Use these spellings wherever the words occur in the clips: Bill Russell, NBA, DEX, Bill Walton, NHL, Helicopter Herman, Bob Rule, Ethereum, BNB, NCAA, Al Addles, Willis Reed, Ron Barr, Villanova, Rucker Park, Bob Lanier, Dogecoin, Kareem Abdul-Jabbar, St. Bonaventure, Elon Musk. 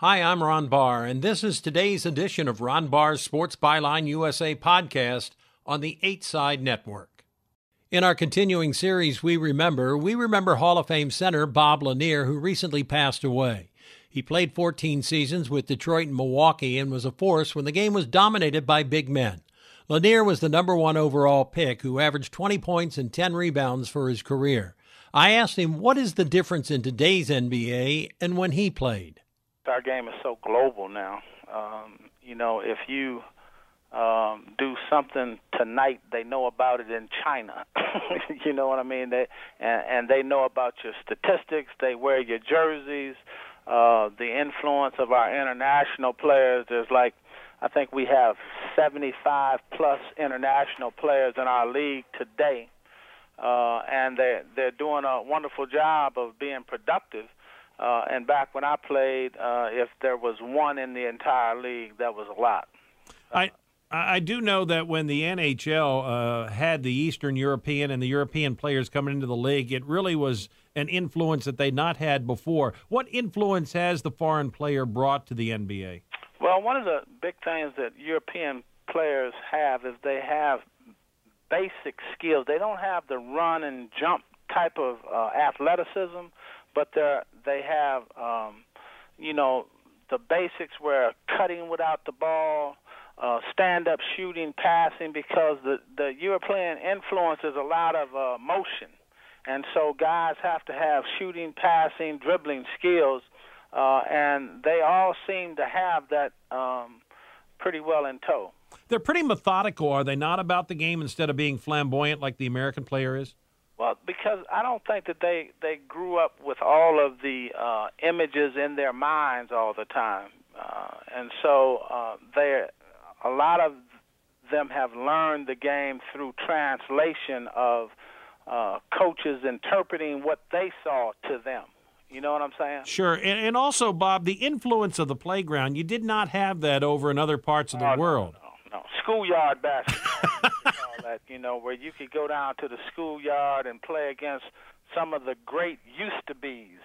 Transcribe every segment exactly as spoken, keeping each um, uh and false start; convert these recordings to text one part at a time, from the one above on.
Hi, I'm Ron Barr, and this is today's edition of Ron Barr's Sports Byline U S A podcast on the eight-Side Network. In our continuing series, We Remember, we remember Hall of Fame center Bob Lanier, who recently passed away. He played fourteen seasons with Detroit and Milwaukee and was a force when the game was dominated by big men. Lanier was the number one overall pick who averaged twenty points and ten rebounds for his career. I asked him, what is the difference in today's N B A and when he played? Our game is so global now. Um, you know, if you um, do something tonight, they know about it in China. You know what I mean? They and, and they know about your statistics. They wear your jerseys. Uh, the influence of our international players is like, I think we have seventy-five plus international players in our league today, uh, and they're, they're doing a wonderful job of being productive. Uh, and back when I played, uh, if there was one in the entire league, that was a lot. Uh, I I do know that when the N H L uh, had the Eastern European and the European players coming into the league, it really was an influence that they not had before. What influence has the foreign player brought to the N B A? Well, one of the big things that European players have is they have basic skills. They don't have the run and jump type of uh, athleticism. But they have, um, you know, the basics where cutting without the ball, uh, stand-up shooting, passing, because the, the European influence is a lot of uh, motion. And so guys have to have shooting, passing, dribbling skills, uh, and they all seem to have that um, pretty well in tow. They're pretty methodical, are they not, about the game instead of being flamboyant like the American player is? Well, because I don't think that they, they grew up with all of the uh, images in their minds all the time. Uh, and so uh, they, a lot of them have learned the game through translation of uh, coaches interpreting what they saw to them. You know what I'm saying? Sure. And, and also, Bob, the influence of the playground, you did not have that over in other parts of the uh, world. No, no, no. Schoolyard basketball. You know, where you could go down to the schoolyard and play against some of the great used-to-bes.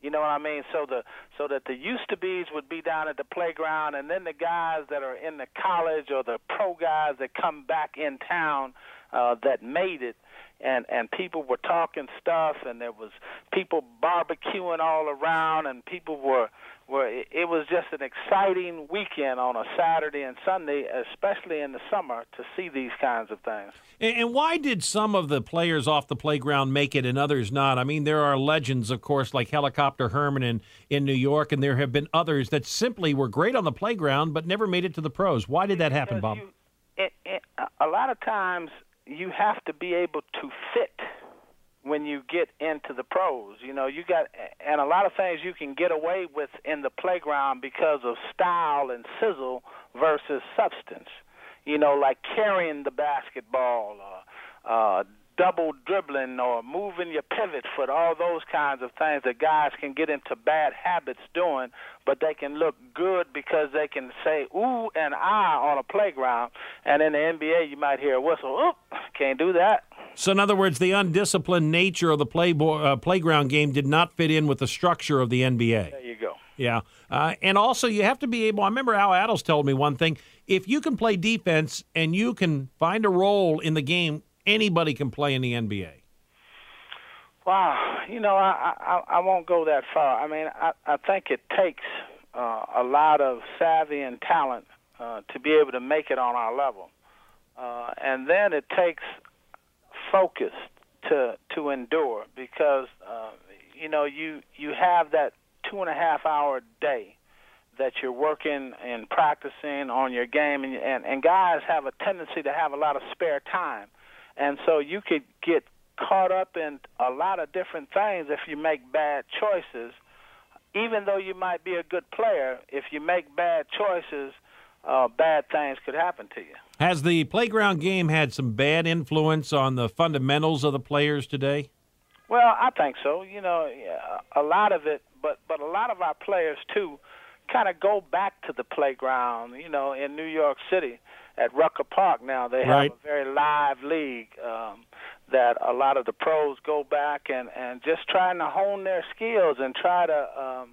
You know what I mean? So the so that the used-to-bes would be down at the playground, and then the guys that are in the college or the pro guys that come back in town uh, that made it, and, and people were talking stuff, and there was people barbecuing all around, and people were were – it was just an exciting weekend on a Saturday and Sunday, especially in the summer, to see these kinds of things. And, and why did some of the players off the playground make it and others not? I mean, there are legends, of course, like Helicopter Herman in, in New York, and there have been others that simply were great on the playground but never made it to the pros. Why did that happen, Bob? You, it, it, a lot of times – you have to be able to fit when you get into the pros. You know, you got, and a lot of things you can get away with in the playground because of style and sizzle versus substance. You know, like carrying the basketball or uh, double dribbling or moving your pivot foot, all those kinds of things that guys can get into bad habits doing, but they can look good because they can say ooh and ah on a playground. And in the N B A, you might hear a whistle, ooh, can't do that. So in other words, the undisciplined nature of the playboy, uh, playground game did not fit in with the structure of the N B A. There you go. Yeah. Uh, and also, you have to be able – I remember Al Addles told me one thing. If you can play defense and you can find a role in the game, anybody can play in the N B A. Wow. You know, I, I, I won't go that far. I mean, I, I think it takes uh, a lot of savvy and talent uh, to be able to make it on our level. Uh, and then it takes focus to to endure because, uh, you know, you, you have that two and a half hour day that you're working and practicing on your game, and, and, and guys have a tendency to have a lot of spare time. And so you could get caught up in a lot of different things if you make bad choices. Even though you might be a good player, if you make bad choices, uh, bad things could happen to you. Has the playground game had some bad influence on the fundamentals of the players today? Well, I think so. You know, a lot of it, but, but a lot of our players, too, kind of go back to the playground, you know, in New York City at Rucker Park now. They have right. a very live league um, that a lot of the pros go back and, and just trying to hone their skills and try to, um,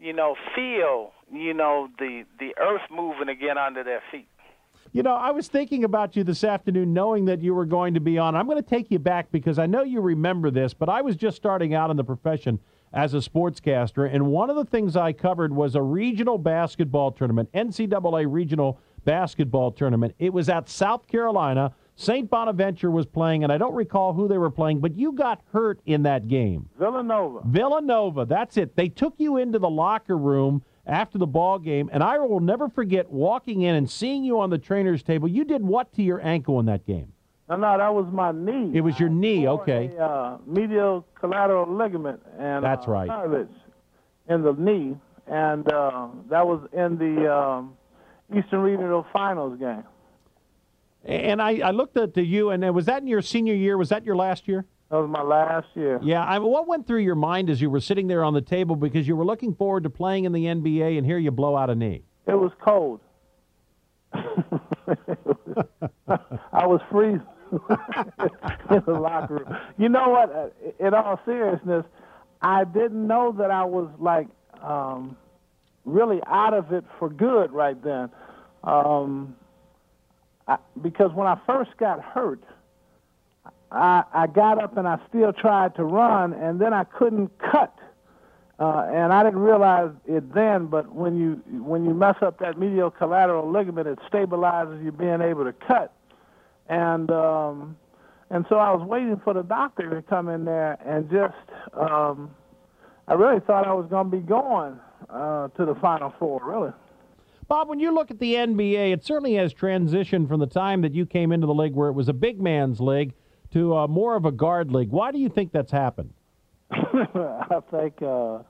you know, feel, you know, the, the earth moving again under their feet. You know, I was thinking about you this afternoon knowing that you were going to be on. I'm going to take you back because I know you remember this, but I was just starting out in the profession as a sportscaster, and one of the things I covered was a regional basketball tournament, N C double A regional basketball tournament. It was at South Carolina. Saint Bonaventure was playing, and I don't recall who they were playing, but you got hurt in that game. Villanova. Villanova, that's it. They took you into the locker room after the ball game, and I will never forget walking in and seeing you on the trainer's table. You did what to your ankle in that game? No, no, that was my knee. It was your I knee, okay. A, uh, medial collateral ligament and that's uh, right. cartilage in the knee, and uh, that was in the um, Eastern Regional Finals game. And I, I looked at you, and was that in your senior year? Was that your last year? That was my last year. Yeah, I mean, what went through your mind as you were sitting there on the table because you were looking forward to playing in the N B A, and here you blow out a knee? It was cold. I was freezing. in the locker room. You know what? In all seriousness, I didn't know that I was like um, really out of it for good right then, um, I, because when I first got hurt, I, I got up and I still tried to run, and then I couldn't cut, uh, and I didn't realize it then. But when you when you mess up that medial collateral ligament, it stabilizes you being able to cut. And um, and so I was waiting for the doctor to come in there, and just um, I really thought I was going to be going uh, to the Final Four, really. Bob, when you look at the N B A, it certainly has transitioned from the time that you came into the league where it was a big man's league to uh, more of a guard league. Why do you think that's happened? I think uh,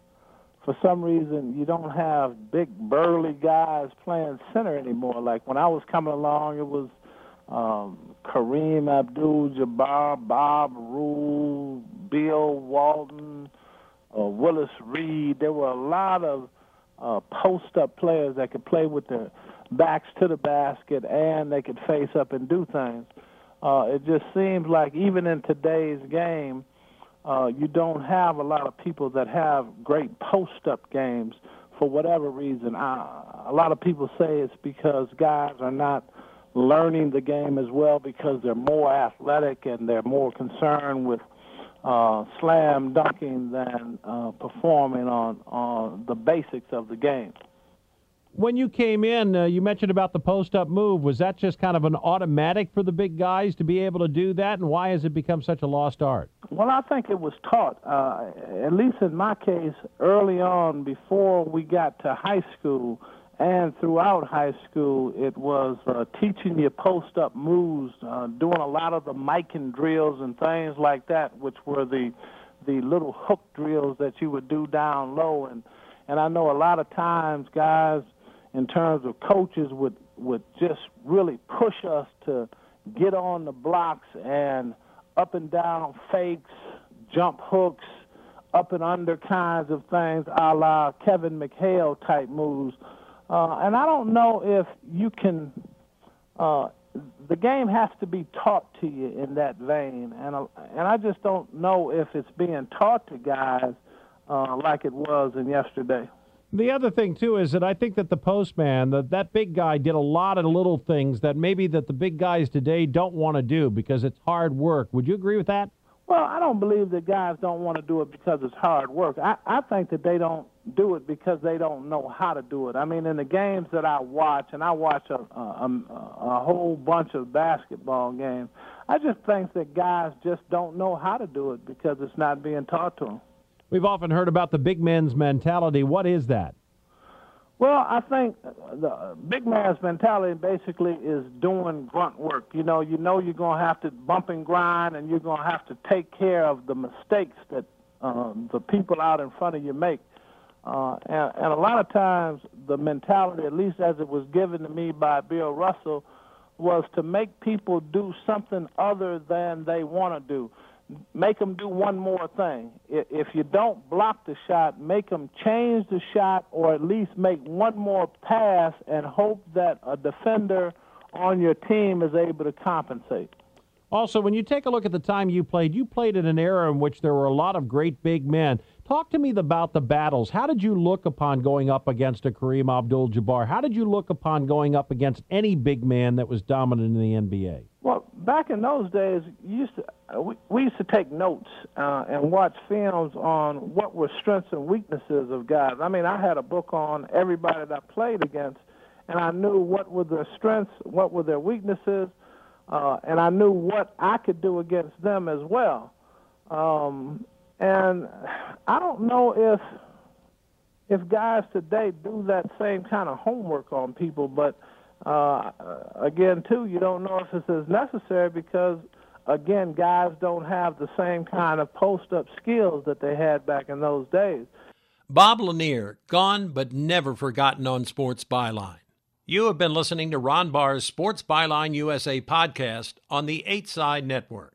for some reason you don't have big, burly guys playing center anymore. Like when I was coming along, it was Um, Kareem Abdul-Jabbar, Bob Rule, Bill Walton, uh, Willis Reed. There were a lot of uh, post-up players that could play with their backs to the basket and they could face up and do things. Uh, it just seems like even in today's game, uh, you don't have a lot of people that have great post-up games for whatever reason. I, a lot of people say it's because guys are not learning the game as well because they're more athletic and they're more concerned with uh, slam dunking than uh, performing on, on the basics of the game. When you came in, uh, you mentioned about the post-up move. Was that just kind of an automatic for the big guys to be able to do that, and why has it become such a lost art? Well, I think it was taught, uh, at least in my case, early on before we got to high school. And throughout high school, it was uh, teaching your post-up moves, uh, doing a lot of the mic and drills and things like that, which were the the little hook drills that you would do down low. And, and I know a lot of times guys, in terms of coaches, would, would just really push us to get on the blocks and up and down fakes, jump hooks, up and under kinds of things, a la Kevin McHale-type moves. Uh, and I don't know if you can uh, – the game has to be taught to you in that vein. And, uh, and I just don't know if it's being taught to guys uh, like it was in yesterday. The other thing, too, is that I think that the postman, that that big guy did a lot of little things that maybe that the big guys today don't want to do because it's hard work. Would you agree with that? Well, I don't believe that guys don't want to do it because it's hard work. I, I think that they don't do it because they don't know how to do it. I mean, in the games that I watch, and I watch a, a, a whole bunch of basketball games, I just think that guys just don't know how to do it because it's not being taught to them. We've often heard about the big man's mentality. What is that? Well, I think the big man's mentality basically is doing grunt work. You know, you know you're going to have to bump and grind, and you're going to have to take care of the mistakes that um, the people out in front of you make. Uh, and, and a lot of times the mentality, at least as it was given to me by Bill Russell, was to make people do something other than they want to do. Make them do one more thing. If you don't block the shot, make them change the shot or at least make one more pass and hope that a defender on your team is able to compensate. Also, when you take a look at the time you played, you played in an era in which there were a lot of great big men. Talk to me about the battles. How did you look upon going up against a Kareem Abdul-Jabbar? How did you look upon going up against any big man that was dominant in the N B A? Well, back in those days, you used to, we, we used to take notes uh, and watch films on what were strengths and weaknesses of guys. I mean, I had a book on everybody that I played against, and I knew what were their strengths, what were their weaknesses, uh, and I knew what I could do against them as well. Um, and I don't know if, if guys today do that same kind of homework on people, but Uh, again, too, you don't know if this is necessary because, again, guys don't have the same kind of post-up skills that they had back in those days. Bob Lanier, gone but never forgotten on Sports Byline. You have been listening to Ron Barr's Sports Byline U S A podcast on the eight-Side Network.